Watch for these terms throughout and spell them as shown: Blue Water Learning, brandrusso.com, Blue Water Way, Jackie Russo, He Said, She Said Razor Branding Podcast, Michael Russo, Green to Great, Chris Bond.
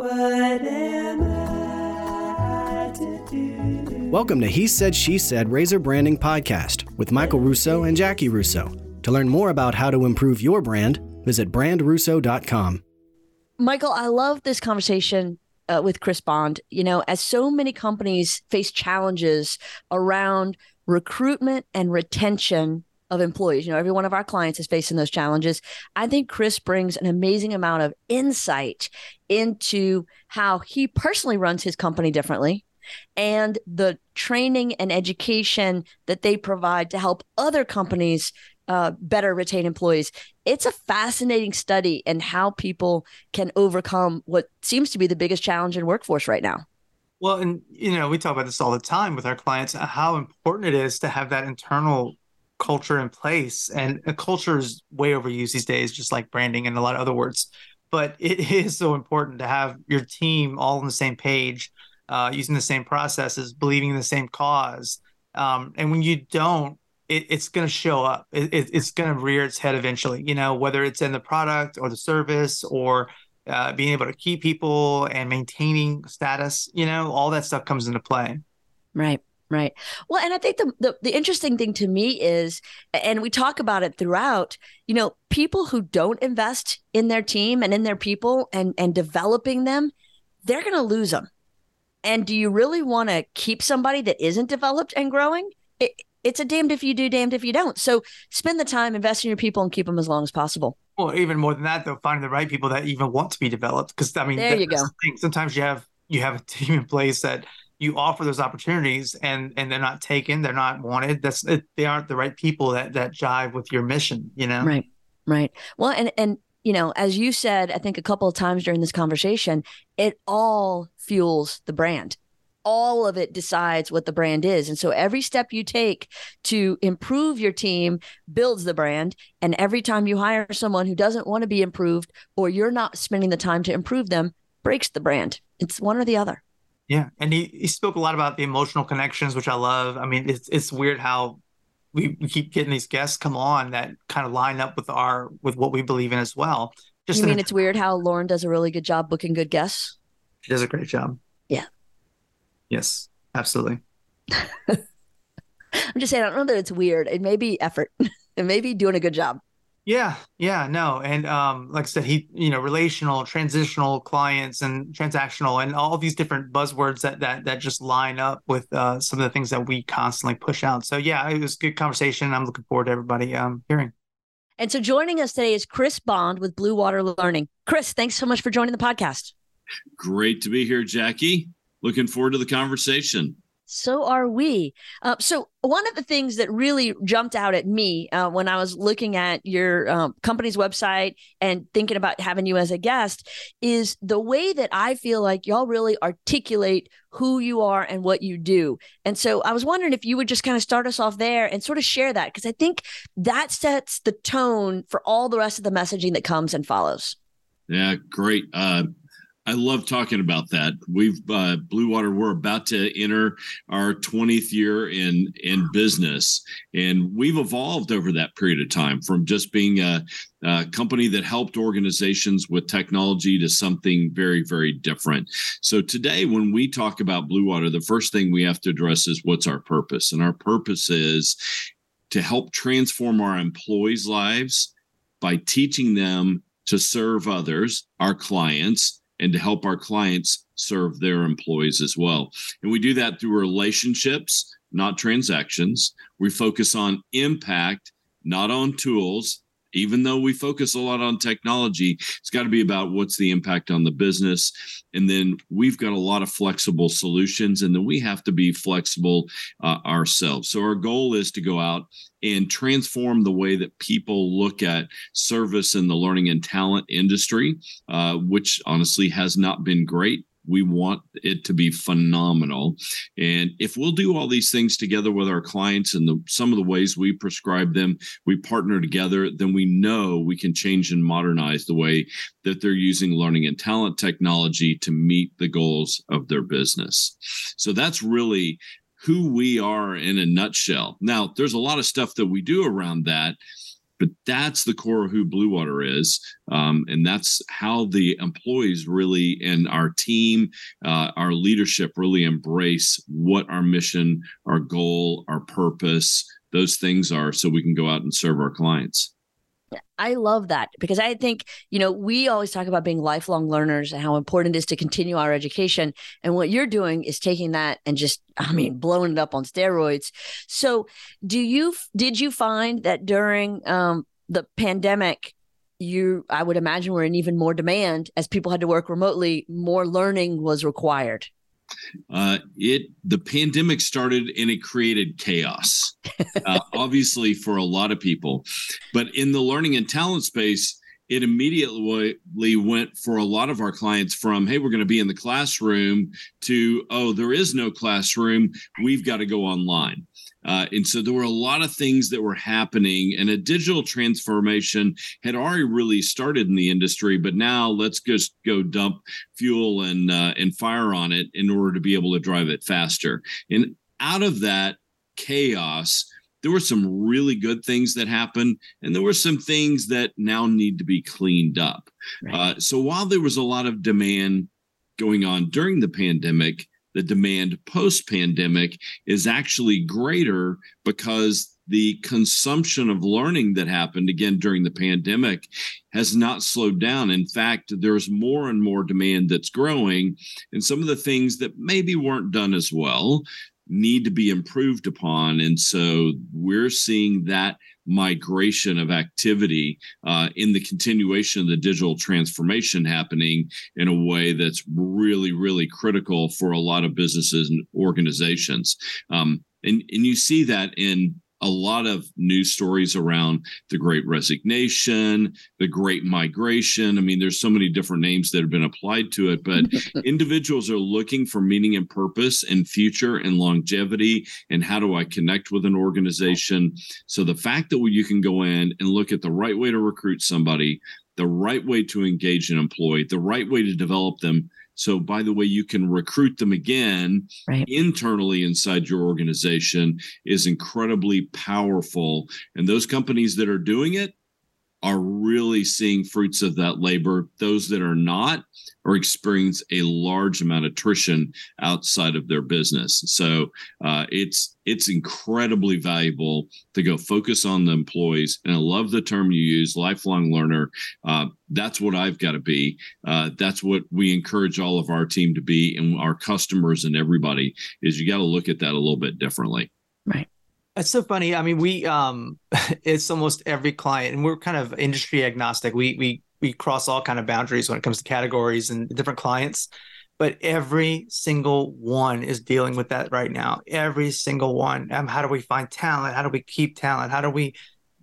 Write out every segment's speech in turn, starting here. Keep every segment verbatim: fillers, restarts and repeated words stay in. What am I to do? Welcome to He Said, She Said Razor Branding Podcast with Michael Russo and Jackie Russo. To learn more about how to improve your brand, visit brand russo dot com. Michael, I love this conversation uh, with Chris Bond. You know, as so many companies face challenges around recruitment and retention of employees, you know, every one of our clients is facing those challenges. I think Chris brings an amazing amount of insight into how he personally runs his company differently and the training and education that they provide to help other companies Uh, better retain employees. It's a fascinating study in how people can overcome what seems to be the biggest challenge in workforce right now. Well, and you know, we talk about this all the time with our clients, how important it is to have that internal culture in place. And a culture is way overused these days, just like branding and a lot of other words. But it is so important to have your team all on the same page, uh, using the same processes, believing in the same cause. Um, and when you don't, it's going to show up. It's going to rear its head eventually, you know, whether it's in the product or the service or uh, being able to keep people and maintaining status, you know, all that stuff comes into play. Right. Right. Well, and I think the, the the interesting thing to me is, and we talk about it throughout, you know, people who don't invest in their team and in their people and, and developing them, they're going to lose them. And do you really want to keep somebody that isn't developed and growing? It, It's a damned if you do, damned if you don't. So spend the time, invest in your people and keep them as long as possible. Well, even more than that, though, finding the right people that even want to be developed. Because, I mean, there that, you that's go. The thing. Sometimes you have you have a team in place that you offer those opportunities and, and they're not taken. They're not wanted. That's it, they aren't the right people that, that jive with your mission, you know? Right, right. Well, and and, you know, as you said, I think a couple of times during this conversation, it all fuels the brand. All of it decides what the brand is. And so every step you take to improve your team builds the brand. And every time you hire someone who doesn't want to be improved or you're not spending the time to improve them, breaks the brand. It's one or the other. Yeah. And he, he spoke a lot about the emotional connections, which I love. I mean, it's it's weird how we, we keep getting these guests come on that kind of line up with our with what we believe in as well. Just you mean a- it's weird how Lauren does a really good job booking good guests? She does a great job. Yeah. Yes, absolutely. I'm just saying, I don't know that it's weird. It may be effort. It may be doing a good job. Yeah, yeah, no. And um, like I said, he, you know, relational, transitional clients and transactional and all these different buzzwords that that that just line up with uh, some of the things that we constantly push out. So yeah, it was a good conversation. I'm looking forward to everybody um, hearing. And so joining us today is Chris Bond with Blue Water Learning. Chris, thanks so much for joining the podcast. Great to be here, Jackie. Looking forward to the conversation. So are we. Uh, so one of the things that really jumped out at me uh, when I was looking at your um, company's website and thinking about having you as a guest is the way that I feel like y'all really articulate who you are and what you do. And so I was wondering if you would just kind of start us off there and sort of share that, because I think that sets the tone for all the rest of the messaging that comes and follows. Yeah, great. Uh I love talking about that. We've uh, Blue Water. We're about to enter our twentieth year in in business, and we've evolved over that period of time from just being a, a company that helped organizations with technology to something very, very different. So today, when we talk about Blue Water, the first thing we have to address is what's our purpose, and our purpose is to help transform our employees' lives by teaching them to serve others, our clients, and to help our clients serve their employees as well. And we do that through relationships, not transactions. We focus on impact, not on tools. Even though we focus a lot on technology, it's got to be about what's the impact on the business. And then we've got a lot of flexible solutions, and then we have to be flexible uh, ourselves. So our goal is to go out and transform the way that people look at service in the learning and talent industry, uh, which honestly has not been great. We want it to be phenomenal. And if we'll do all these things together with our clients and the, some of the ways we prescribe them, we partner together, then we know we can change and modernize the way that they're using learning and talent technology to meet the goals of their business. So that's really who we are in a nutshell. Now, there's a lot of stuff that we do around that. But that's the core of who Blue Water is. Um, and that's how the employees really, and our team, uh, our leadership really embrace what our mission, our goal, our purpose, those things are, so we can go out and serve our clients. I love that, because I think, you know, we always talk about being lifelong learners and how important it is to continue our education. And what you're doing is taking that and just, I mean, blowing it up on steroids. So do you, did you find that during um, the pandemic, you, I would imagine, were in even more demand as people had to work remotely, more learning was required? Uh, it the pandemic started and it created chaos, uh, obviously, for a lot of people. But in the learning and talent space, it immediately went for a lot of our clients from, hey, we're going to be in the classroom, to, oh, there is no classroom. We've got to go online. Uh, and so there were a lot of things that were happening, and a digital transformation had already really started in the industry, but now let's just go dump fuel and uh, and fire on it in order to be able to drive it faster. And out of that chaos, there were some really good things that happened, and there were some things that now need to be cleaned up. Right. Uh, so while there was a lot of demand going on during the pandemic, the demand post-pandemic is actually greater, because the consumption of learning that happened, again, during the pandemic has not slowed down. In fact, there's more and more demand that's growing, and some of the things that maybe weren't done as well need to be improved upon. And so we're seeing that migration of activity uh, in the continuation of the digital transformation happening in a way that's really, really critical for a lot of businesses and organizations. Um, and, and you see that in a lot of news stories around the Great Resignation, the Great Migration. I mean, there's so many different names that have been applied to it, but individuals are looking for meaning and purpose and future and longevity. And how do I connect with an organization? So the fact that you can go in and look at the right way to recruit somebody, the right way to engage an employee, the right way to develop them. So, by the way, you can recruit them again right. internally inside your organization is incredibly powerful. And those companies that are doing it are really seeing fruits of that labor. Those that are not are experiencing a large amount of attrition outside of their business. So uh, it's it's incredibly valuable to go focus on the employees. And I love the term you use, lifelong learner. Uh, that's what I've got to be. Uh, that's what we encourage all of our team to be, and our customers and everybody, is you got to look at that a little bit differently. Right. It's so funny. I mean, we, um, it's almost every client, and we're kind of industry agnostic. We, we, we cross all kind of boundaries when it comes to categories and different clients, but every single one is dealing with that right now. Every single one. Um, how do we find talent? How do we keep talent? How do we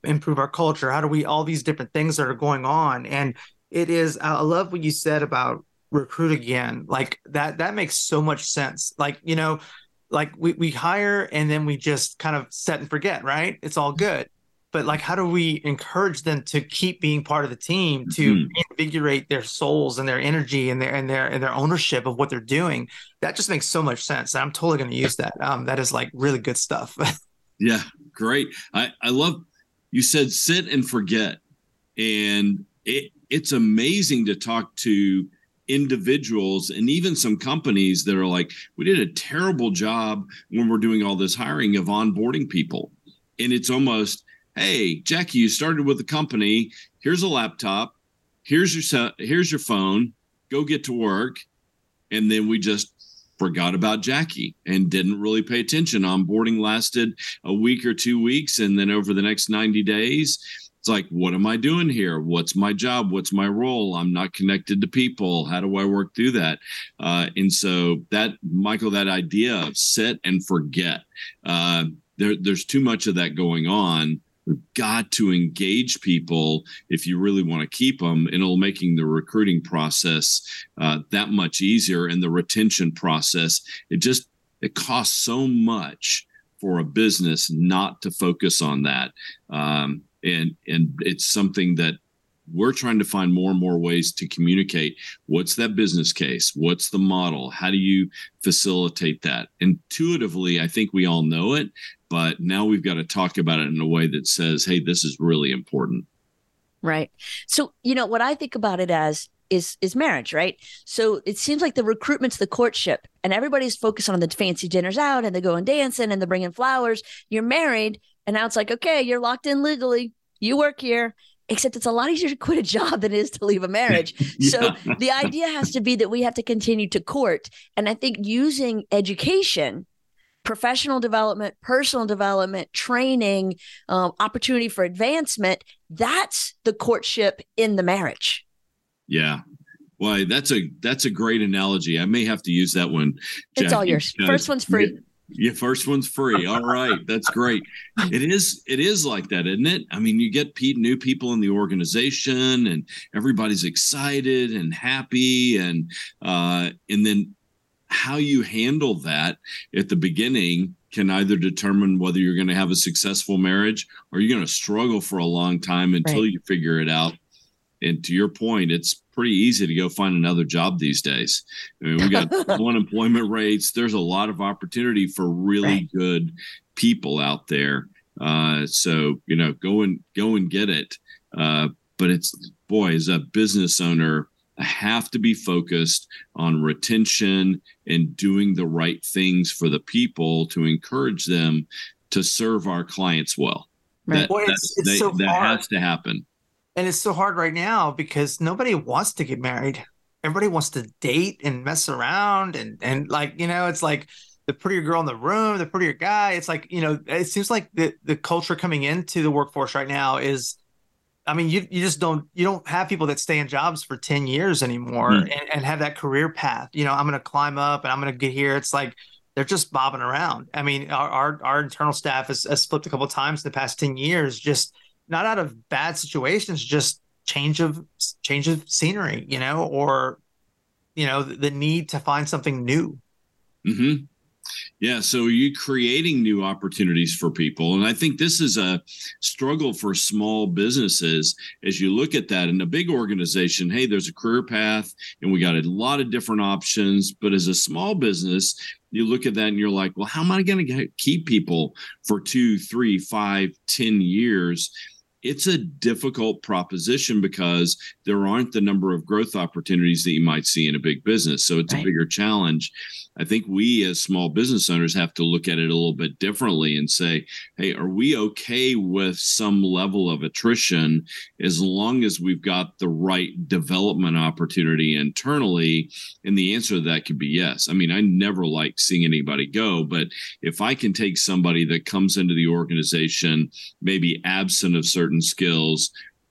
improve our culture? How do we, all these different things that are going on. And it is, I love what you said about recruit again. Like that, that makes so much sense. Like, you know, Like we, we hire and then we just kind of set and forget, right? It's all good. But like, how do we encourage them to keep being part of the team, to mm-hmm. invigorate their souls and their energy and their and their and their ownership of what they're doing? That just makes so much sense. I'm totally going to use that. Um, that is like really good stuff. Yeah, great. I, I love you said sit and forget. And it it's amazing to talk to individuals and even some companies that are like, we did a terrible job when we're doing all this hiring of onboarding people. And it's almost, hey, Jackie, you started with a company. Here's a laptop. Here's your, here's your phone. Go get to work. And then we just forgot about Jackie and didn't really pay attention. Onboarding lasted a week or two weeks. And then over the next ninety days, it's like, what am I doing here? What's my job? What's my role? I'm not connected to people. How do I work through that? Uh, and so that, Michael, that idea of set and forget, uh, there, there's too much of that going on. We've got to engage people if you really want to keep them, and it'll making the recruiting process uh, that much easier, and the retention process. It just, it costs so much for a business not to focus on that. Um, And and it's something that we're trying to find more and more ways to communicate. What's that business case? What's the model? How do you facilitate that? Intuitively, I think we all know it, but now we've got to talk about it in a way that says, hey, this is really important. Right. So, you know, what I think about it as is is marriage, right? So it seems like the recruitment's the courtship, and everybody's focused on the fancy dinners out, and they go and dancing, and they're bringing flowers. You're married, and now it's like, okay, you're locked in legally. You work here, except it's a lot easier to quit a job than it is to leave a marriage. Yeah. So the idea has to be that we have to continue to court. And I think using education, professional development, personal development, training, um, opportunity for advancement, that's the courtship in the marriage. Yeah. Well, that's a that's a great analogy. I may have to use that one, Jackie. It's all yours. First one's free. Yeah, first one's free. All right. That's great. It is it is like that, isn't it? I mean, you get new people in the organization and everybody's excited and happy. And uh, and then how you handle that at the beginning can either determine whether you're going to have a successful marriage or you're going to struggle for a long time until right. you figure it out. And to your point, it's pretty easy to go find another job these days. I mean, we got low unemployment rates. There's a lot of opportunity for really right. good people out there. Uh, so, you know, go and go and get it. Uh, but it's, boy, as a business owner, I have to be focused on retention and doing the right things for the people to encourage them to serve our clients well. Right. That, boy, it's, that, it's they, so that has to happen. And it's so hard right now because nobody wants to get married. Everybody wants to date and mess around. And, and like, you know, it's like the prettier girl in the room, the prettier guy. It's like, you know, it seems like the, the culture coming into the workforce right now is, I mean, you you just don't, you don't have people that stay in jobs for ten years anymore mm-hmm. and, and have that career path. You know, I'm going to climb up and I'm going to get here. It's like, they're just bobbing around. I mean, our, our, our internal staff has, has flipped a couple of times in the past ten years, just not out of bad situations, just change of change of scenery, you know, or, you know, the, the need to find something new. Mm-hmm. Yeah. So are you creating new opportunities for people? And I think this is a struggle for small businesses. As you look at that in a big organization, hey, there's a career path and we got a lot of different options. But as a small business, you look at that and you're like, well, how am I going to keep people for two, three, five, ten years? It's a difficult proposition because there aren't the number of growth opportunities that you might see in a big business. So it's right. a bigger challenge. I think we as small business owners have to look at it a little bit differently and say, hey, are we okay with some level of attrition as long as we've got the right development opportunity internally? And the answer to that could be yes. I mean, I never like seeing anybody go, but if I can take somebody that comes into the organization, maybe absent of certain skills,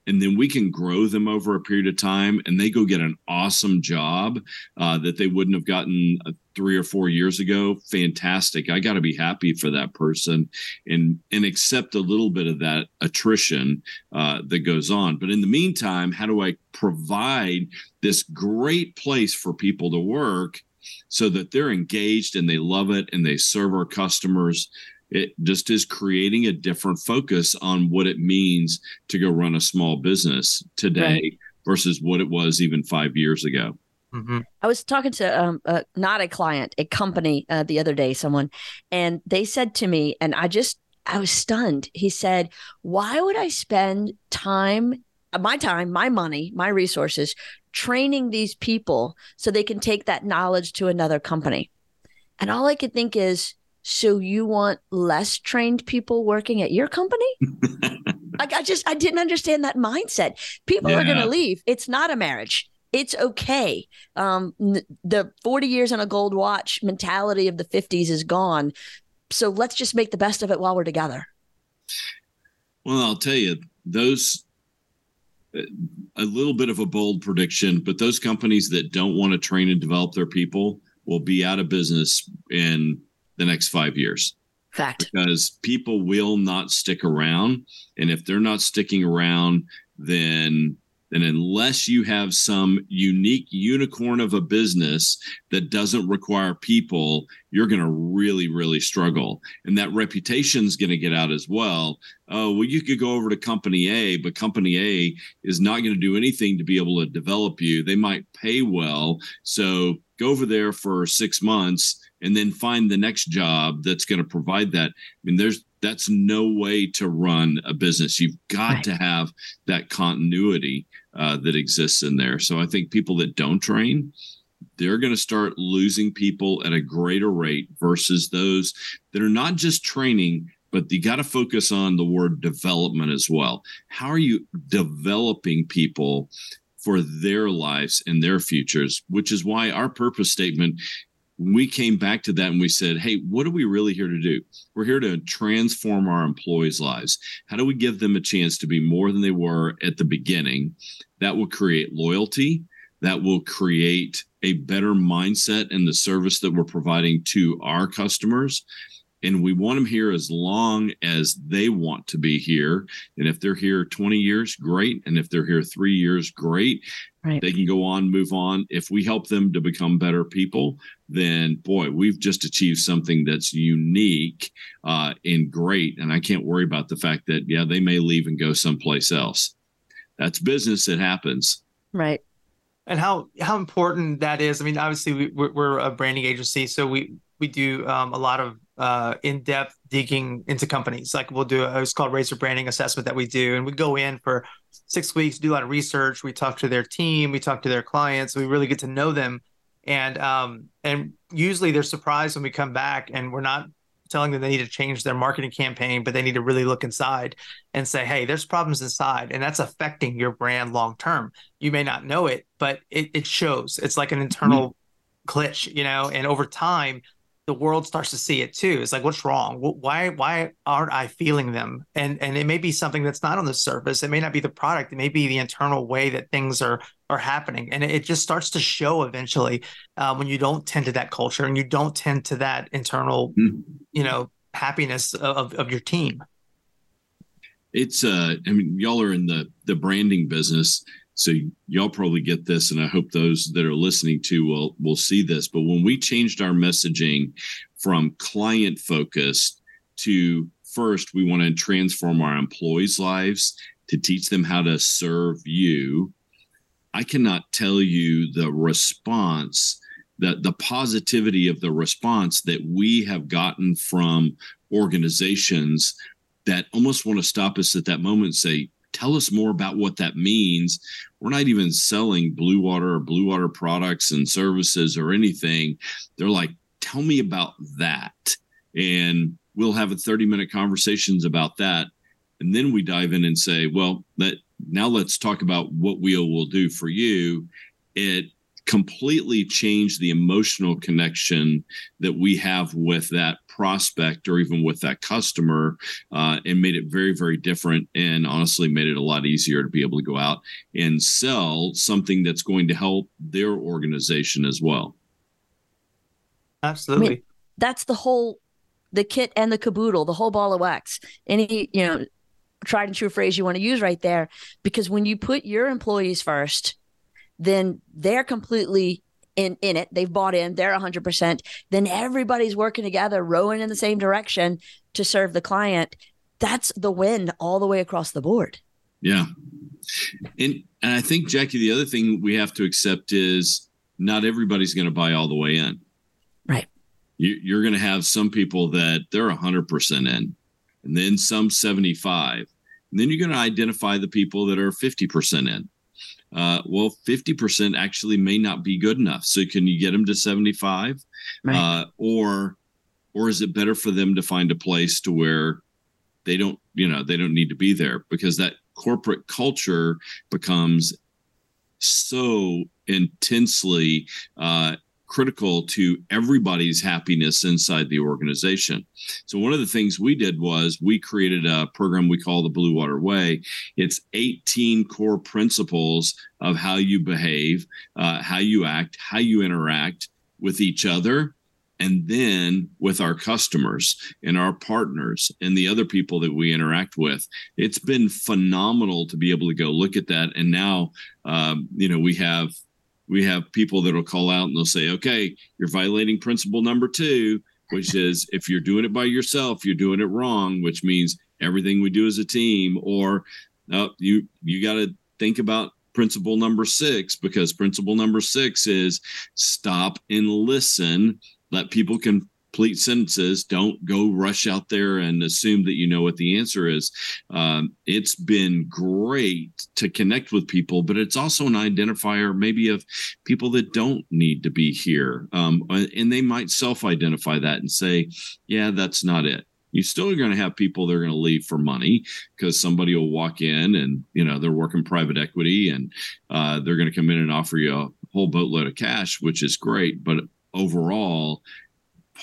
and then we can grow them over a period of time and they go get an awesome job uh, that they wouldn't have gotten a, three or four years ago, fantastic. I got to be happy for that person and, and accept a little bit of that attrition uh, that goes on. But in the meantime, how do I provide this great place for people to work so that they're engaged and they love it and they serve our customers? It just is creating a different focus on what it means to go run a small business today right. versus what it was even five years ago. Mm-hmm. I was talking to um, uh, not a client, a company uh, the other day, someone, and they said to me, and I just, I was stunned. He said, why would I spend time, my time, my money, my resources, training these people so they can take that knowledge to another company? And all I could think is, so you want less trained people working at your company? Like I just, I didn't understand that mindset. People yeah. are going to leave. It's not a marriage. It's okay. Um, the forty years on a gold watch mentality of the fifties is gone. So let's just make the best of it while we're together. Well, I'll tell you, those, a little bit of a bold prediction, but those companies that don't want to train and develop their people will be out of business in the next five years. Fact. Because people will not stick around. And if they're not sticking around, then And unless you have some unique unicorn of a business that doesn't require people, you're going to really, really struggle. And that reputation's going to get out as well. Oh, well, you could go over to company A, but company A is not going to do anything to be able to develop you. They might pay well. So go over there for six months and then find the next job that's going to provide that. I mean, there's that's no way to run a business. You've got right. to have that continuity uh, that exists in there. So I think people that don't train, they're going to start losing people at a greater rate versus those that are not just training, but you got to focus on the word development as well. How are you developing people for their lives and their futures, which is why our purpose statement, we came back to that and we said, hey, what are we really here to do? We're here to transform our employees' lives. How do we give them a chance to be more than they were at the beginning? That will create loyalty. That will create a better mindset in the service that we're providing to our customers. And we want them here as long as they want to be here. And if they're here twenty years, great. And if they're here three years, great. Right. They can go on, move on. If we help them to become better people, then boy, we've just achieved something that's unique uh, and great. And I can't worry about the fact that, yeah, they may leave and go someplace else. That's business. It happens. Right. And how, how important that is. I mean, obviously we, we're, we're a branding agency, so we, we do um, a lot of uh, in-depth digging into companies. Like we'll do, a, it's called Razor Branding Assessment that we do. And we go in for six weeks, do a lot of research. We talk to their team. We talk to their clients. We really get to know them. And, um, and usually they're surprised when we come back and we're not telling them they need to change their marketing campaign, but they need to really look inside and say, hey, there's problems inside, and that's affecting your brand long-term. You may not know it, but it, it shows. It's like an internal mm-hmm. glitch, you know, and over time, the world starts to see it too. It's like, what's wrong? Why, why aren't I feeling them? And, and it may be something that's not on the surface. It may not be the product. It may be the internal way that things are, are happening. And it just starts to show eventually uh, when you don't tend to that culture and you don't tend to that internal, mm-hmm. you know, happiness of, of your team. It's uh, I mean, y'all are in the, the branding business, so y'all probably get this, and I hope those that are listening to will will see this. But when we changed our messaging from client focused to first, we want to transform our employees' lives to teach them how to serve you, I cannot tell you the response, the, the positivity of the response that we have gotten from organizations that almost want to stop us at that moment and say, tell us more about what that means. We're not even selling Blue Water or Blue Water products and services or anything. They're like, tell me about that. And we'll have a thirty minute conversations about that. And then we dive in and say, well, let, now let's talk about what we will do for you. It completely changed the emotional connection that we have with that prospect or even with that customer, uh, and made it very, very different, and honestly made it a lot easier to be able to go out and sell something that's going to help their organization as well. Absolutely. I mean, that's the whole, the kit and the caboodle, the whole ball of wax, any, you know, tried and true phrase you want to use right there, because when you put your employees first, then they're completely in, in it. They've bought in, they're one hundred percent. Then everybody's working together, rowing in the same direction to serve the client. That's the win all the way across the board. Yeah. And, and I think, Jackie, the other thing we have to accept is not everybody's going to buy all the way in. Right. You, you're going to have some people that they're one hundred percent in, and then some seventy-five. And then you're going to identify the people that are fifty percent in. Uh, well, fifty percent actually may not be good enough. So can you get them to seventy-five? Right. Uh, or, or is it better for them to find a place to where they don't, you know, they don't need to be there, because that corporate culture becomes so intensely uh, critical to everybody's happiness inside the organization. So one of the things we did was we created a program we call the Blue Water Way. It's eighteen core principles of how you behave, uh, how you act, how you interact with each other, And then with our customers and our partners and the other people that we interact with, it's been phenomenal to be able to go look at that. And now, um, you know, we have we have people that will call out and they'll say, okay, you're violating principle number two, which is if you're doing it by yourself, you're doing it wrong, which means everything we do as a team. Or uh, you you got to think about principle number six, because principle number six is stop and listen. Let people complete sentences. Don't go rush out there and assume that you know what the answer is. Um, it's been great to connect with people, but it's also an identifier maybe of people that don't need to be here. Um, and they might self-identify that and say, yeah, that's not it. You still are going to have people that are going to leave for money, because somebody will walk in and, you know, they're working private equity and uh, they're going to come in and offer you a whole boatload of cash, which is great. But overall,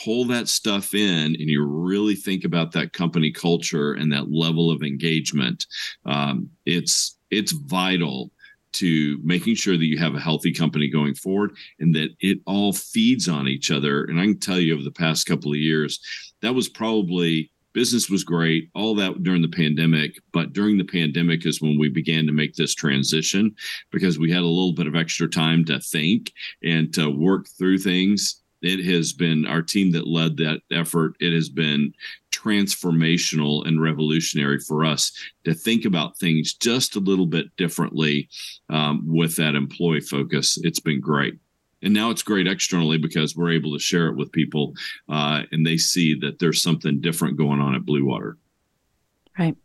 pull that stuff in, and you really think about that company culture and that level of engagement. Um, it's it's vital to making sure that you have a healthy company going forward, and that it all feeds on each other. And I can tell you, over the past couple of years, that was probably business was great, all that during the pandemic. But during the pandemic is when we began to make this transition, because we had a little bit of extra time to think and to work through things. It has been our team that led that effort. It has been transformational and revolutionary for us to think about things just a little bit differently um, with that employee focus. It's been great. And now it's great externally, because we're able to share it with people uh, and they see that there's something different going on at Blue Water. Right.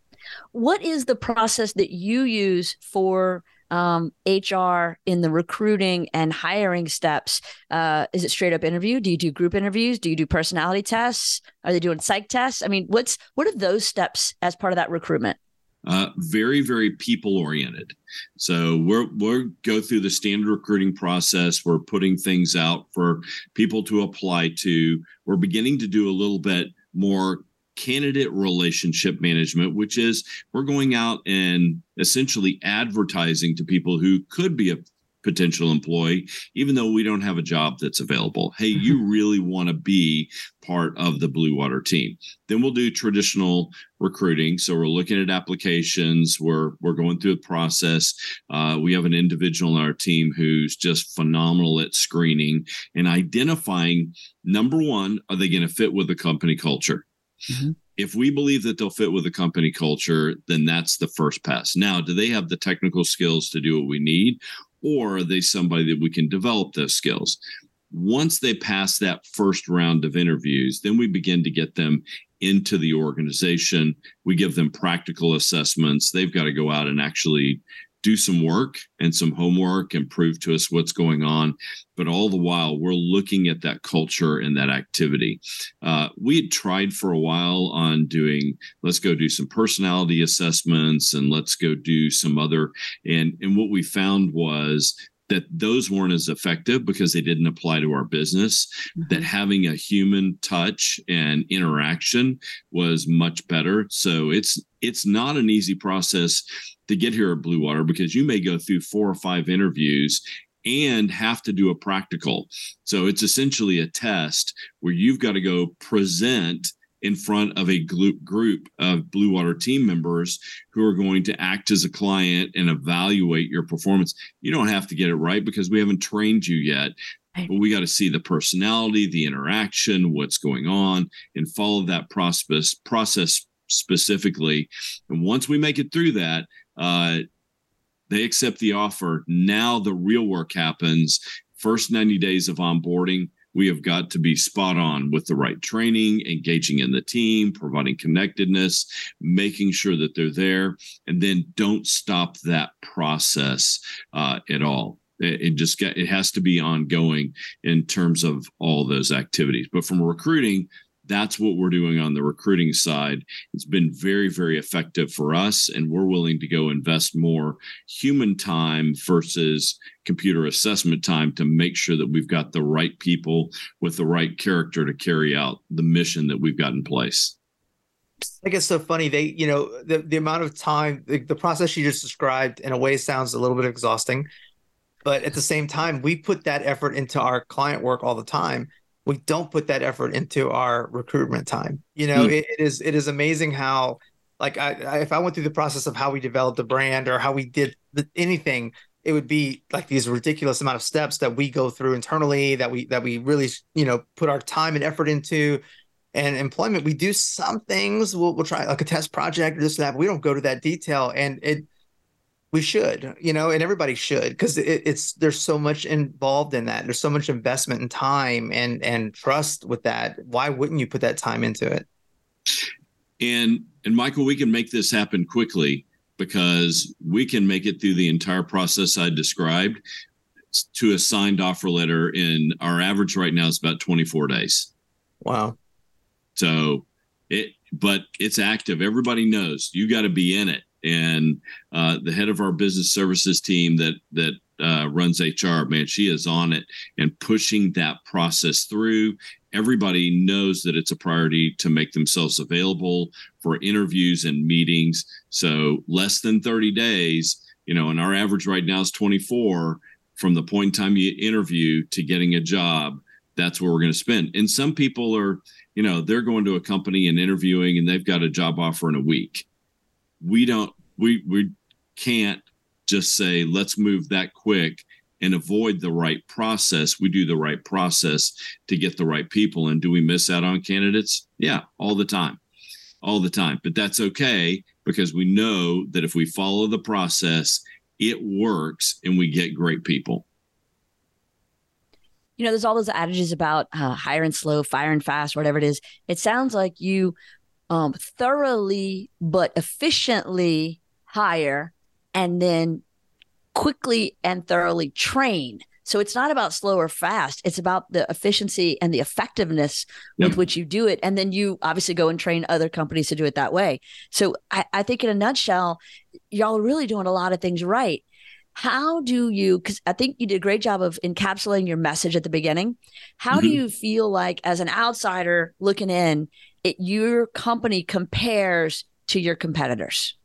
What is the process that you use for Um, H R in the recruiting and hiring steps? Uh, is it straight up interview? Do you do group interviews? Do you do personality tests? Are they doing psych tests? I mean, what's what are those steps as part of that recruitment? Uh, very, very people oriented. So we're, we're go through the standard recruiting process. We're putting things out for people to apply to. We're beginning to do a little bit more candidate relationship management, which is we're going out and essentially advertising to people who could be a potential employee, even though we don't have a job that's available. Hey, you really want to be part of the Blue Water team. Then we'll do traditional recruiting. So we're looking at applications. We're we're going through the process. Uh, we have an individual on our team who's just phenomenal at screening and identifying, number one, are they going to fit with the company culture? Mm-hmm. If we believe that they'll fit with the company culture, then that's the first pass. Now, do they have the technical skills to do what we need, or are they somebody that we can develop those skills? Once they pass that first round of interviews, then we begin to get them into the organization. We give them practical assessments. They've got to go out and actually do some work and some homework and prove to us what's going on. But all the while, we're looking at that culture and that activity. Uh, we had tried for a while on doing, let's go do some personality assessments and let's go do some other. And, and what we found was that those weren't as effective because they didn't apply to our business, mm-hmm. that having a human touch and interaction was much better. So it's it's not an easy process to get here at Blue Water, because you may go through four or five interviews and have to do a practical. So it's essentially a test where you've got to go present in front of a group of Blue Water team members who are going to act as a client and evaluate your performance. You don't have to get it right because we haven't trained you yet, right. But we got to see the personality, the interaction, what's going on, and follow that process process specifically. And once we make it through that, uh, they accept the offer. Now the real work happens. First ninety days of onboarding, we have got to be spot on with the right training, engaging in the team, providing connectedness, making sure that they're there, and then don't stop that process uh, at all. It, it just got, it has to be ongoing in terms of all those activities. But from recruiting, that's what we're doing on the recruiting side. It's been very, very effective for us, and we're willing to go invest more human time versus computer assessment time to make sure that we've got the right people with the right character to carry out the mission that we've got in place. I guess so funny. They, you know, the, the amount of time, the, the process you just described in a way sounds a little bit exhausting, but at the same time, we put that effort into our client work all the time. we don't put that effort into our recruitment time. You know, mm. it, it is it is amazing how, like, I, I, if I went through the process of how we developed a brand or how we did the, anything, it would be like these ridiculous amount of steps that we go through internally that we that we really, you know, put our time and effort into. And employment, we do some things. We'll we'll try like a test project or this and that. But we don't go to that detail, and it we should, you know, and everybody should, because it, it's there's so much involved in that. There's so much investment in time and and trust with that. Why wouldn't you put that time into it? And and Michael, we can make this happen quickly because we can make it through the entire process I described to a signed offer letter. In our average right now is about twenty-four days. Wow. So it, but it's active. Everybody knows you got to be in it. And uh, the head of our business services team that, that uh, runs H R, man, she is on it and pushing that process through. Everybody knows that it's a priority to make themselves available for interviews and meetings. So less than thirty days, you know, and our average right now is twenty-four from the point in time you interview to getting a job. That's where we're going to spend. And some people are, you know, they're going to a company and interviewing and they've got a job offer in a week. We don't, we we can't just say, let's move that quick and avoid the right process. We do the right process to get the right people. And do we miss out on candidates? Yeah, all the time, all the time. But that's okay, because we know that if we follow the process, it works and we get great people. You know, there's all those adages about uh, hiring slow, firing fast, whatever it is. It sounds like you um, thoroughly but efficiently hire and then quickly and thoroughly train. So it's not about slow or fast. It's about the efficiency and the effectiveness with yep. which you do it. And then you obviously go and train other companies to do it that way. So I, I think in a nutshell, y'all are really doing a lot of things right. How do you, because I think you did a great job of encapsulating your message at the beginning. How mm-hmm. do you feel like, as an outsider looking in, it, your company compares to your competitors?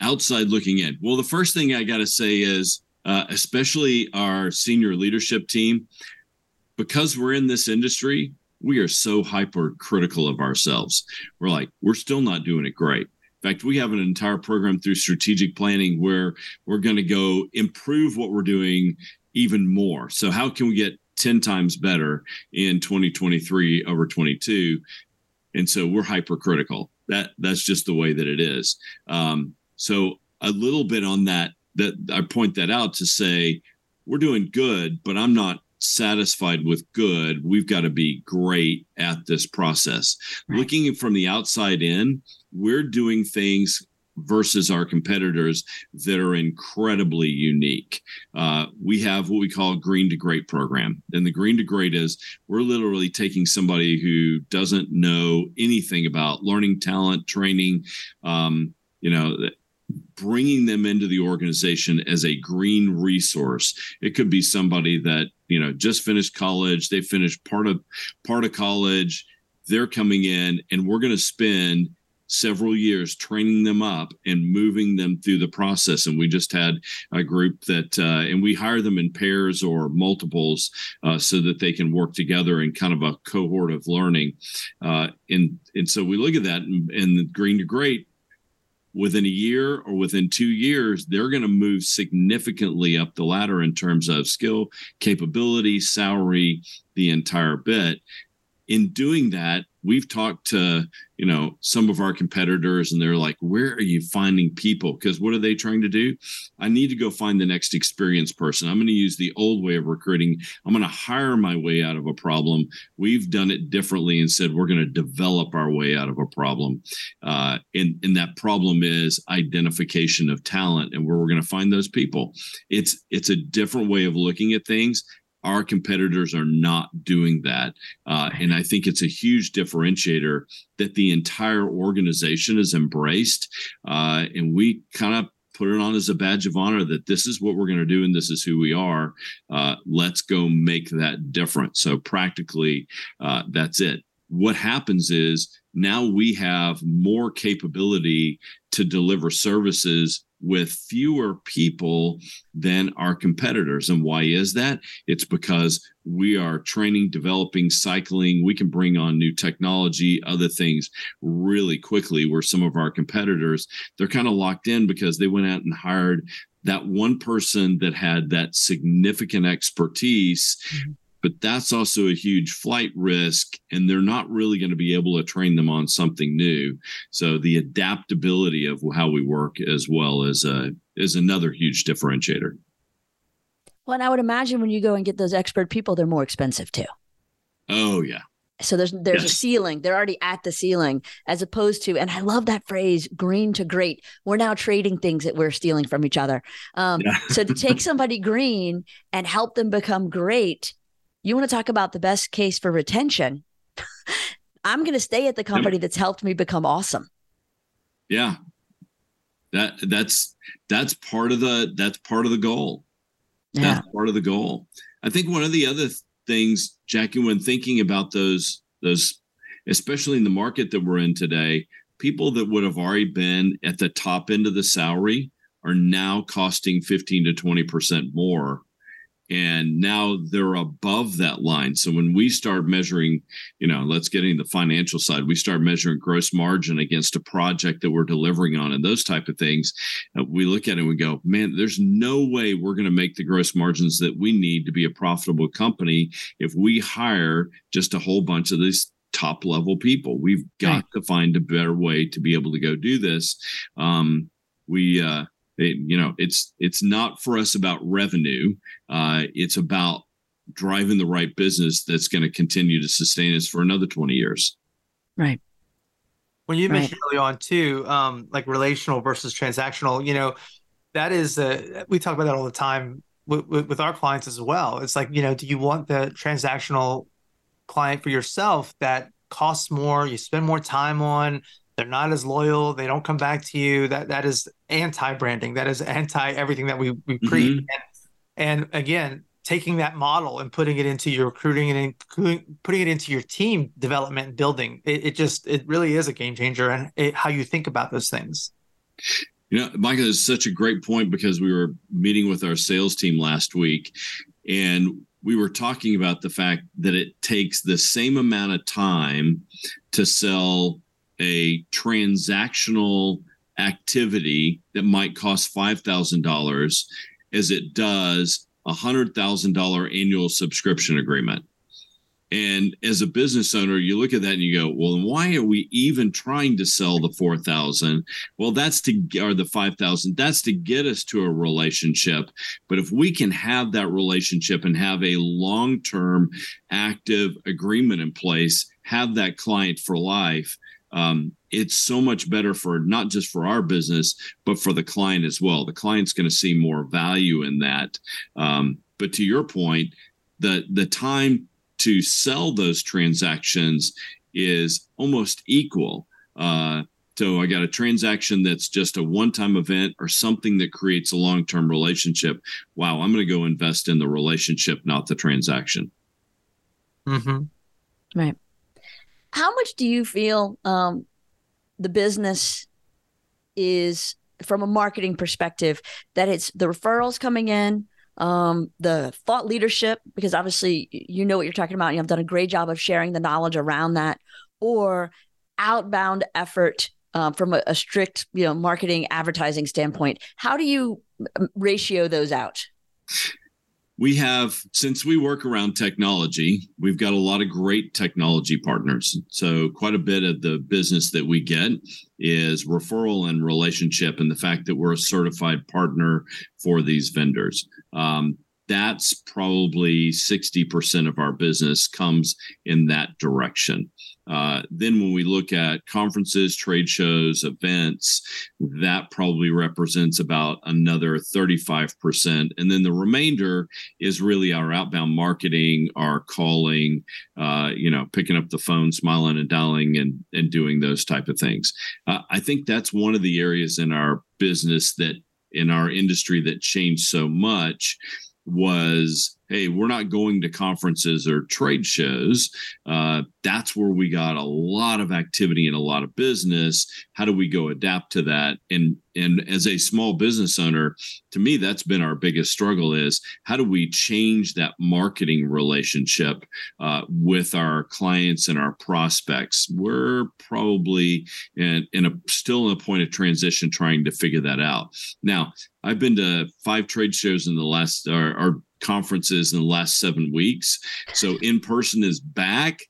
Outside looking in. Well, the first thing I got to say is, uh, especially our senior leadership team, because we're in this industry, we are so hypercritical of ourselves. We're like, we're still not doing it great. In fact, we have an entire program through strategic planning where we're going to go improve what we're doing even more. So how can we get ten times better in twenty twenty-three over twenty-two? And so we're hypercritical. That that's just the way that it is. Um, so a little bit on that, that I point that out to say, we're doing good, but I'm not satisfied with good. We've got to be great at this process. Right. Looking from the outside in, we're doing things versus our competitors that are incredibly unique. Uh, we have what we call a Green to Great program. And the Green to Great is we're literally taking somebody who doesn't know anything about learning, talent, training, um, you know, bringing them into the organization as a green resource. It could be somebody that, you know, just finished college. They finished part of part of college. They're coming in and we're going to spend several years training them up and moving them through the process. And we just had a group that, uh, and we hire them in pairs or multiples uh, so that they can work together in kind of a cohort of learning. Uh, and, and so we look at that and, and the Green to Great, within a year or within two years, they're going to move significantly up the ladder in terms of skill, capability, salary, the entire bit. In doing that, we've talked to, you know, some of our competitors and they're like, where are you finding people? Because what are they trying to do? I need to go find the next experienced person. I'm going to use the old way of recruiting. I'm going to hire my way out of a problem. We've done it differently and said, we're going to develop our way out of a problem. Uh, and, and that problem is identification of talent and where we're going to find those people. It's, it's a different way of looking at things. Our competitors are not doing that. Uh, and I think it's a huge differentiator that the entire organization has embraced. Uh, and we kind of put it on as a badge of honor that this is what we're going to do and this is who we are. Uh, let's go make that difference. So practically, uh, that's it. What happens is now we have more capability to deliver services with fewer people than our competitors. And why is that? It's because we are training, developing, cycling. We can bring on new technology, other things really quickly, where some of our competitors, they're kind of locked in because they went out and hired that one person that had that significant expertise. Mm-hmm. But that's also a huge flight risk, and they're not really going to be able to train them on something new. So the adaptability of how we work as well is a, is another huge differentiator. Well, and I would imagine when you go and get those expert people, they're more expensive too. Oh, yeah. So there's there's yes. a ceiling. They're already at the ceiling, as opposed to, and I love that phrase, green to great. We're now trading things that we're stealing from each other. Um, yeah. So to take somebody green and help them become great, you want to talk about the best case for retention. I'm going to stay at the company that's helped me become awesome. Yeah. That that's, that's part of the, that's part of the goal. Yeah. That's part of the goal. I think one of the other things, Jackie, when thinking about those, those, especially in the market that we're in today, people that would have already been at the top end of the salary are now costing fifteen to twenty percent more. And now they're above that line. So when we start measuring, you know, let's get into the financial side, we start measuring gross margin against a project that we're delivering on and those type of things. Uh, we look at it and we go, man, there's no way we're going to make the gross margins that we need to be a profitable company if we hire just a whole bunch of these top level people. We've got right. to find a better way to be able to go do this. Um, we, uh, It, you know, it's it's not for us about revenue. Uh, it's about driving the right business that's going to continue to sustain us for another twenty years. Right. When you right. mentioned early on too, um, like relational versus transactional, you know, that is uh, we talk about that all the time with, with, with our clients as well. It's like, you know, do you want the transactional client for yourself that costs more, you spend more time on? They're not as loyal. They don't come back to you. That that is anti-branding. That is anti-everything that we we preach. Mm-hmm. And, and again, taking that model and putting it into your recruiting and in, putting it into your team development and building, it, it just it really is a game changer and it, how you think about those things. You know, Michael, it's such a great point because we were meeting with our sales team last week, and we were talking about the fact that it takes the same amount of time to sell a transactional activity that might cost five thousand dollars as it does a one hundred thousand dollars annual subscription agreement. And as a business owner, you look at that and you go, well, why are we even trying to sell the four thousand? Well, that's to, or the five thousand, that's to get us to a relationship. But if we can have that relationship and have a long-term active agreement in place, have that client for life, Um, it's so much better for not just for our business, but for the client as well. The client's going to see more value in that. Um, but to your point, the the time to sell those transactions is almost equal. Uh, so I got a transaction that's just a one-time event or something that creates a long-term relationship. Wow, I'm going to go invest in the relationship, not the transaction. Mm-hmm. Right. How much do you feel um, the business is, from a marketing perspective, that it's the referrals coming in, um, the thought leadership, because obviously you know what you're talking about and you've done a great job of sharing the knowledge around that, or outbound effort uh, from a, a strict, you know, marketing advertising standpoint? How do you ratio those out? We have, since we work around technology, we've got a lot of great technology partners. So quite a bit of the business that we get is referral and relationship, and the fact that we're a certified partner for these vendors. Um, that's probably sixty percent of our business comes in that direction. Uh, then when we look at conferences, trade shows, events, that probably represents about another thirty-five percent. And then the remainder is really our outbound marketing, our calling, uh, you know, picking up the phone, smiling and dialing and, and doing those type of things. Uh, I think that's one of the areas in our business that in our industry that changed so much was hey, we're not going to conferences or trade shows. Uh, that's where we got a lot of activity and a lot of business. How do we go adapt to that? And and as a small business owner, to me, that's been our biggest struggle is how do we change that marketing relationship uh, with our clients and our prospects? We're probably in, in a still in a point of transition trying to figure that out. Now, I've been to five trade shows in the last or, or conferences in the last seven weeks. So in person is back.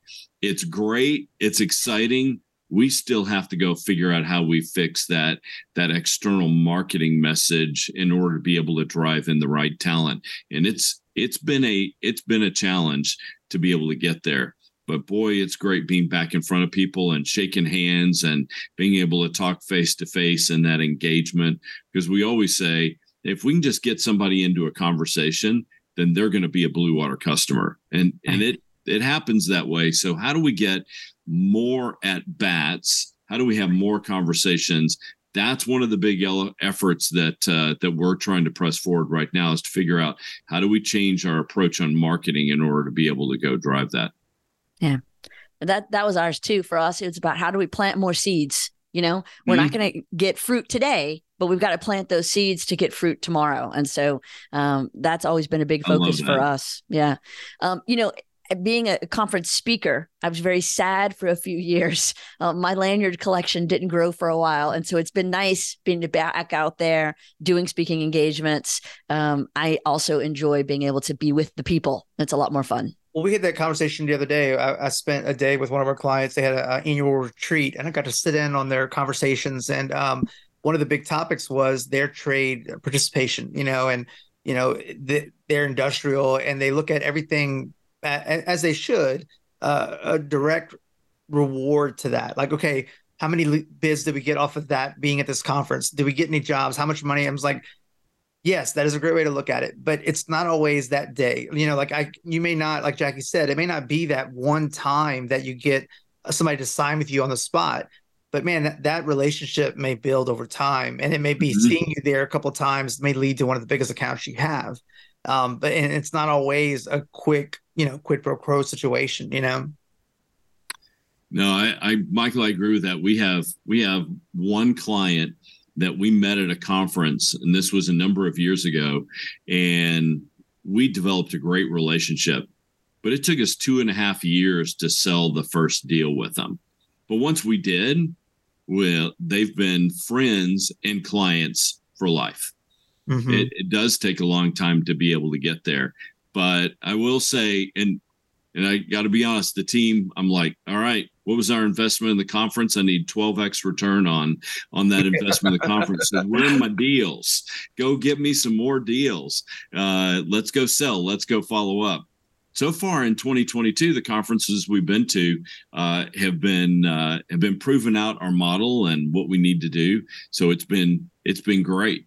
It's great. It's exciting. We still have to go figure out how we fix that, that external marketing message in order to be able to drive in the right talent. And it's, it's been a, it's been a challenge to be able to get there, but boy, it's great being back in front of people and shaking hands and being able to talk face to face and that engagement. Because we always say, if we can just get somebody into a conversation, then they're going to be a Blue Water customer. And, and it, it happens that way. So how do we get more at bats? How do we have more conversations? That's one of the big efforts that uh, that we're trying to press forward right now is to figure out how do we change our approach on marketing in order to be able to go drive that. Yeah, that that was ours too. For us, it's about how do we plant more seeds? You know, we're mm-hmm. not going to get fruit today, but we've got to plant those seeds to get fruit tomorrow. And so um, that's always been a big focus for us. Yeah, um, you know. Being a conference speaker, I was very sad for a few years. Uh, my lanyard collection didn't grow for a while. And so it's been nice being back out there doing speaking engagements. Um, I also enjoy being able to be with the people. It's a lot more fun. Well, we had that conversation the other day. I, I spent a day with one of our clients. They had an annual retreat and I got to sit in on their conversations. And um, one of the big topics was their trade participation, you know, and, you know, the, they're industrial and they look at everything as they should, uh, a direct reward to that. Like, okay, how many bids did we get off of that being at this conference? Did we get any jobs? How much money? I was like, yes, that is a great way to look at it, but it's not always that day. You know, like I, you may not, like Jackie said, it may not be that one time that you get somebody to sign with you on the spot, but man, that, that relationship may build over time. And it may be mm-hmm. seeing you there a couple of times may lead to one of the biggest accounts you have. Um, but and it's not always a quick, you know, quid pro quo situation, you know? No, I, I, Michael, I agree with that. We have, we have one client that we met at a conference, and this was a number of years ago, and we developed a great relationship, but it took us two and a half years to sell the first deal with them. But once we did, well, they've been friends and clients for life. Mm-hmm. It, it does take a long time to be able to get there. But I will say, and and I got to be honest, the team, I'm like, all right, what was our investment in the conference? I need twelve X return on on that investment in the conference. So we're in my deals. Go get me some more deals. Uh, let's go sell. Let's go follow up. So far in twenty twenty-two, the conferences we've been to uh, have been uh, have been proving out our model and what we need to do. So it's been it's been great.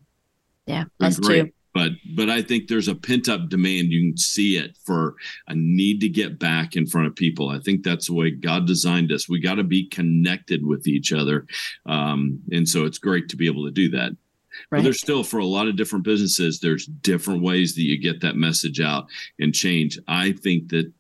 Yeah, that's true. But but I think there's a pent-up demand. You can see it for a need to get back in front of people. I think that's the way God designed us. We got to be connected with each other. Um, and so it's great to be able to do that. Right. But there's still, for a lot of different businesses, there's different ways that you get that message out and change. I think that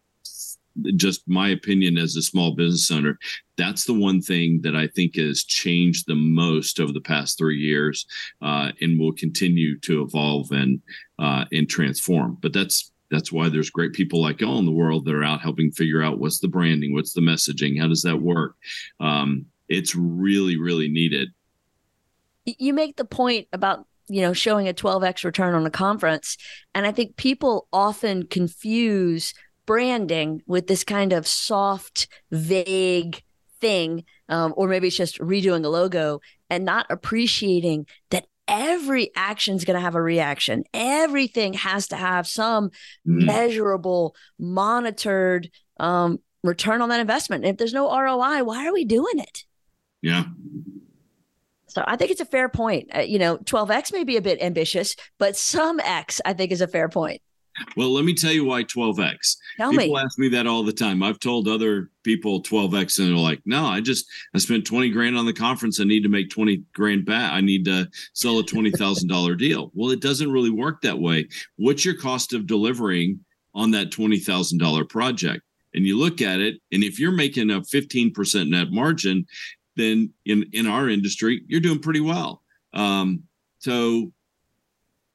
just my opinion as a small business owner, that's the one thing that I think has changed the most over the past three years uh, and will continue to evolve and uh, and transform. But that's that's why there's great people like y'all in the world that are out helping figure out what's the branding, what's the messaging, how does that work? Um, it's really, really needed. You make the point about, you know, showing a twelve X return on a conference. And I think people often confuse branding with this kind of soft, vague thing, um, or maybe it's just redoing a logo and not appreciating that every action is going to have a reaction. Everything has to have some mm. measurable, monitored um, return on that investment. If there's no R O I, why are we doing it? Yeah. So I think it's a fair point. Uh, you know, twelve X may be a bit ambitious, but some X I think is a fair point. Well, let me tell you why twelve X. Tell people me. ask me that all the time. I've told other people twelve X and they're like, no, I just, I spent twenty grand on the conference. I need to make twenty grand back. I need to sell a twenty thousand dollars deal. Well, it doesn't really work that way. What's your cost of delivering on that twenty thousand dollars project. And you look at it, and if you're making a fifteen percent net margin, then in, in our industry, you're doing pretty well. Um, so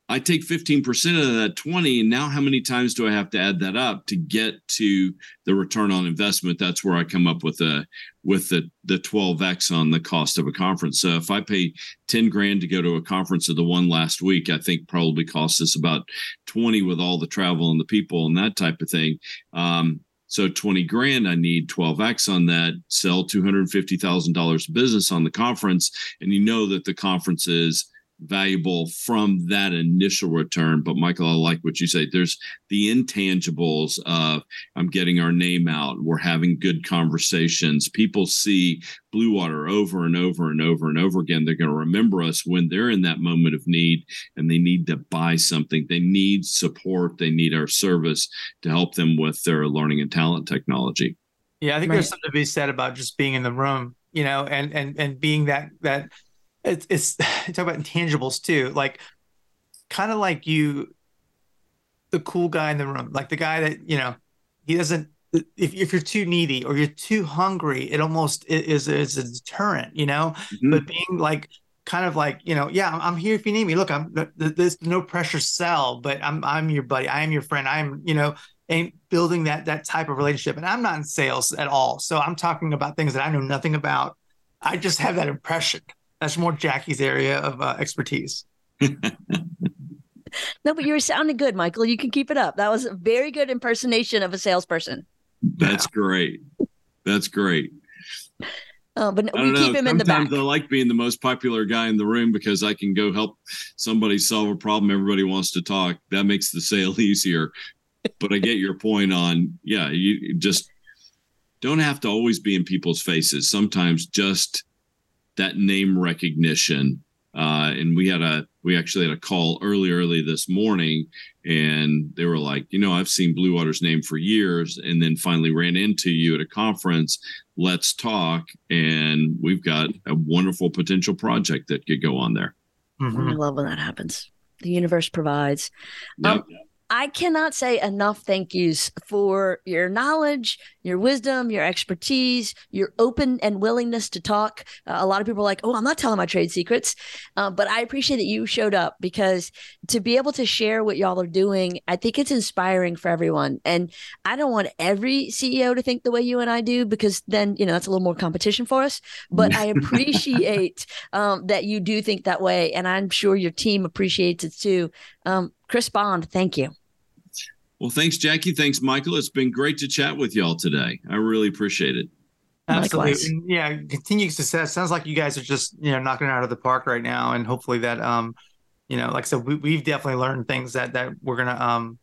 I take fifteen percent of that twenty, and now how many times do I have to add that up to get to the return on investment? That's where I come up with a with the the twelve X on the cost of a conference. So if I pay ten grand to go to a conference of the one last week, I think probably cost us about twenty with all the travel and the people and that type of thing. Um, so twenty grand, I need twelve X on that, sell two hundred fifty thousand dollars business on the conference. And you know that the conference is valuable from that initial return. But Michael, I like what you say. There's the intangibles of I'm getting our name out. We're having good conversations. People see Blue Water over and over and over and over again. They're going to remember us when they're in that moment of need and they need to buy something. They need support. They need our service to help them with their learning and talent technology. Yeah, I think right. There's something to be said about just being in the room, you know, and and and being that that. It's, it's talk about intangibles too, like kind of like you, the cool guy in the room, like the guy that, you know, he doesn't, if, if you're too needy or you're too hungry, it almost is, is a deterrent, you know, mm-hmm. But being like, kind of like, you know, yeah, I'm here if you need me. Look, I'm this no pressure sell, but I'm, I'm your buddy. I am your friend. I'm, you know, and building that, that type of relationship. And I'm not in sales at all. So I'm talking about things that I know nothing about. I just have that impression. That's more Jackie's area of uh, expertise. No, but you were sounding good, Michael. You can keep it up. That was a very good impersonation of a salesperson. That's yeah. great. That's great. Uh, but we keep know. him Sometimes in the back. I like being the most popular guy in the room because I can go help somebody solve a problem. Everybody wants to talk. That makes the sale easier. But I get your point on, yeah, you just don't have to always be in people's faces. Sometimes just that name recognition. Uh, and we had a, we actually had a call early, early this morning and they were like, you know, I've seen Blue Water's name for years and then finally ran into you at a conference. Let's talk. And we've got a wonderful potential project that could go on there. Mm-hmm. I love when that happens. The universe provides. Yep. Um, I cannot say enough thank yous for your knowledge, your wisdom, your expertise, your open and willingness to talk. Uh, a lot of people are like, oh, I'm not telling my trade secrets. Uh, but I appreciate that you showed up because to be able to share what y'all are doing, I think it's inspiring for everyone. And I don't want every C E O to think the way you and I do, because then, you know, that's a little more competition for us. But I appreciate um, that you do think that way. And I'm sure your team appreciates it too. Um, Chris Bond, thank you. Well, thanks, Jackie. Thanks, Michael. It's been great to chat with y'all today. I really appreciate it. Absolutely. Likewise. Yeah. Continued success. Sounds like you guys are just, you know, knocking it out of the park right now. And hopefully that, um, you know, like I said, we, we've definitely learned things that, that we're going to um,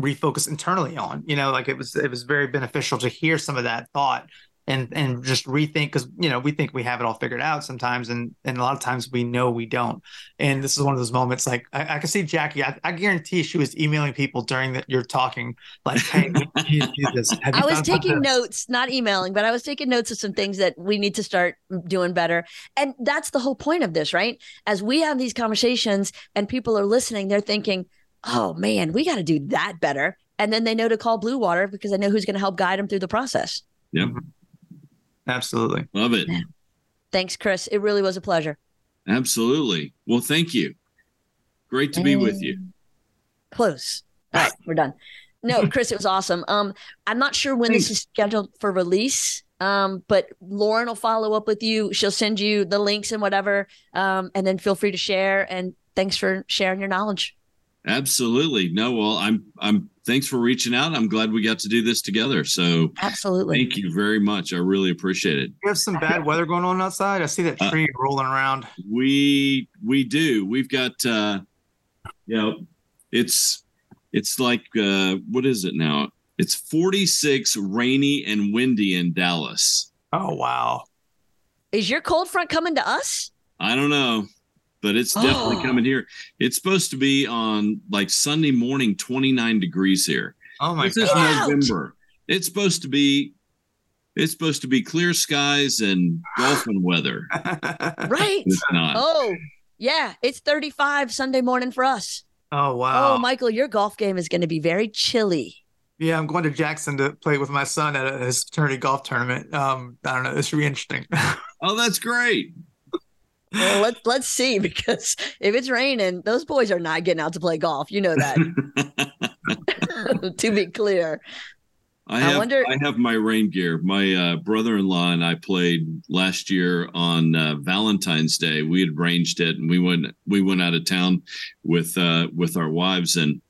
refocus internally on, you know, like it was, it was very beneficial to hear some of that thought and, and just rethink. Cause you know, we think we have it all figured out sometimes. And, and a lot of times we know we don't. And this is one of those moments, like I, I can see Jackie, I, I guarantee she was emailing people during that you're talking like, hey, you do this? Have you I was taking notes, not emailing, but I was taking notes of some things that we need to start doing better. And that's the whole point of this, right? As we have these conversations and people are listening, they're thinking, oh man, we got to do that better. And then they know to call Blue Water because they know who's going to help guide them through the process. Yep. Absolutely. Love it. Thanks, Chris. It really was a pleasure. Absolutely. Well, thank you. Great to and be with you. Close. All right, we're done. No, Chris, it was awesome. Um, I'm not sure when Thanks. This is scheduled for release, um, but Lauren will follow up with you. She'll send you the links and whatever, um, and then feel free to share. And thanks for sharing your knowledge. Absolutely. No, well, I'm, I'm, thanks for reaching out. I'm glad we got to do this together. So absolutely. Thank you very much. I really appreciate it. We have some bad weather going on outside. I see that tree uh, rolling around. We, we do. We've got, uh, you know, it's, it's like, uh, what is it now? It's forty-six rainy and windy in Dallas. Oh, wow. Is your cold front coming to us? I don't know. But it's definitely oh. coming here. It's supposed to be on like Sunday morning, twenty-nine degrees here. Oh my God. This is November. It's supposed to be, it's supposed to be clear skies and dolphin weather. Right. It's not. Oh yeah. It's thirty-five Sunday morning for us. Oh wow. Oh Michael, your golf game is going to be very chilly. Yeah, I'm going to Jackson to play with my son at a, his fraternity golf tournament. Um, I don't know. This should be interesting. Oh, that's great. Well, let's, let's see, because if it's raining, those boys are not getting out to play golf. You know that. To be clear. I have, I, wonder- I have my rain gear. My uh, brother-in-law and I played last year on uh, Valentine's Day. We had arranged it, and we went we went out of town with uh, with our wives, and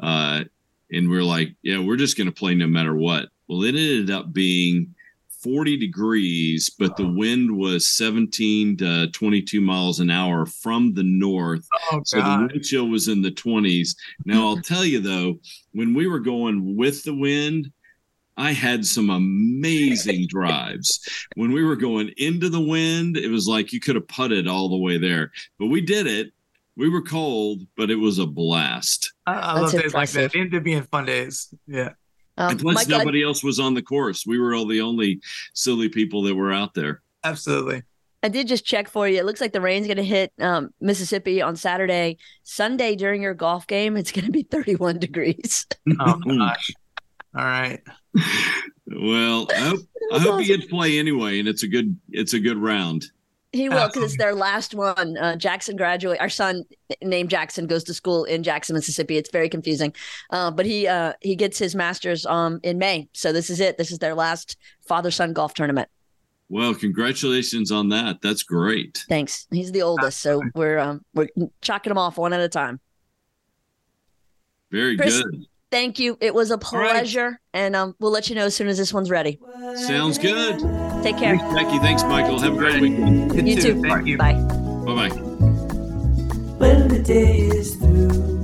uh, and we were like, yeah, we're just going to play no matter what. Well, it ended up being forty degrees, but the wind was seventeen to twenty-two miles an hour from the north. Oh, so the wind chill was in the twenties. Now, I'll tell you, though, when we were going with the wind, I had some amazing drives. When we were going into the wind, it was like you could have putted all the way there. But we did it. We were cold, but it was a blast. I, I love days impressive. like that. They ended up being fun days. Yeah. Um, and plus, Mike, nobody I, else was on the course. We were all the only silly people that were out there. Absolutely. I did just check for you. It looks like the rain's going to hit um, Mississippi on Saturday. Sunday during your golf game, it's going to be thirty-one degrees. Oh, gosh. All right. Well, I hope, I hope awesome. He gets play anyway, and it's a good it's a good round. He will, because it's their last one. Uh, Jackson graduate. Our son named Jackson goes to school in Jackson, Mississippi. It's very confusing, uh, but he uh, he gets his master's um, in May. So this is it. This is their last father-son golf tournament. Well, congratulations on that. That's great. Thanks. He's the oldest, so we're um, we're chalking them off one at a time. Very Chris, good. Thank you. It was a pleasure. Right. And um, we'll let you know as soon as this one's ready. Sounds good. Take care. Thanks, Becky. Thanks, Michael. Have a great weekend. You too. Thank you. Bye. Bye-bye. When the day is through.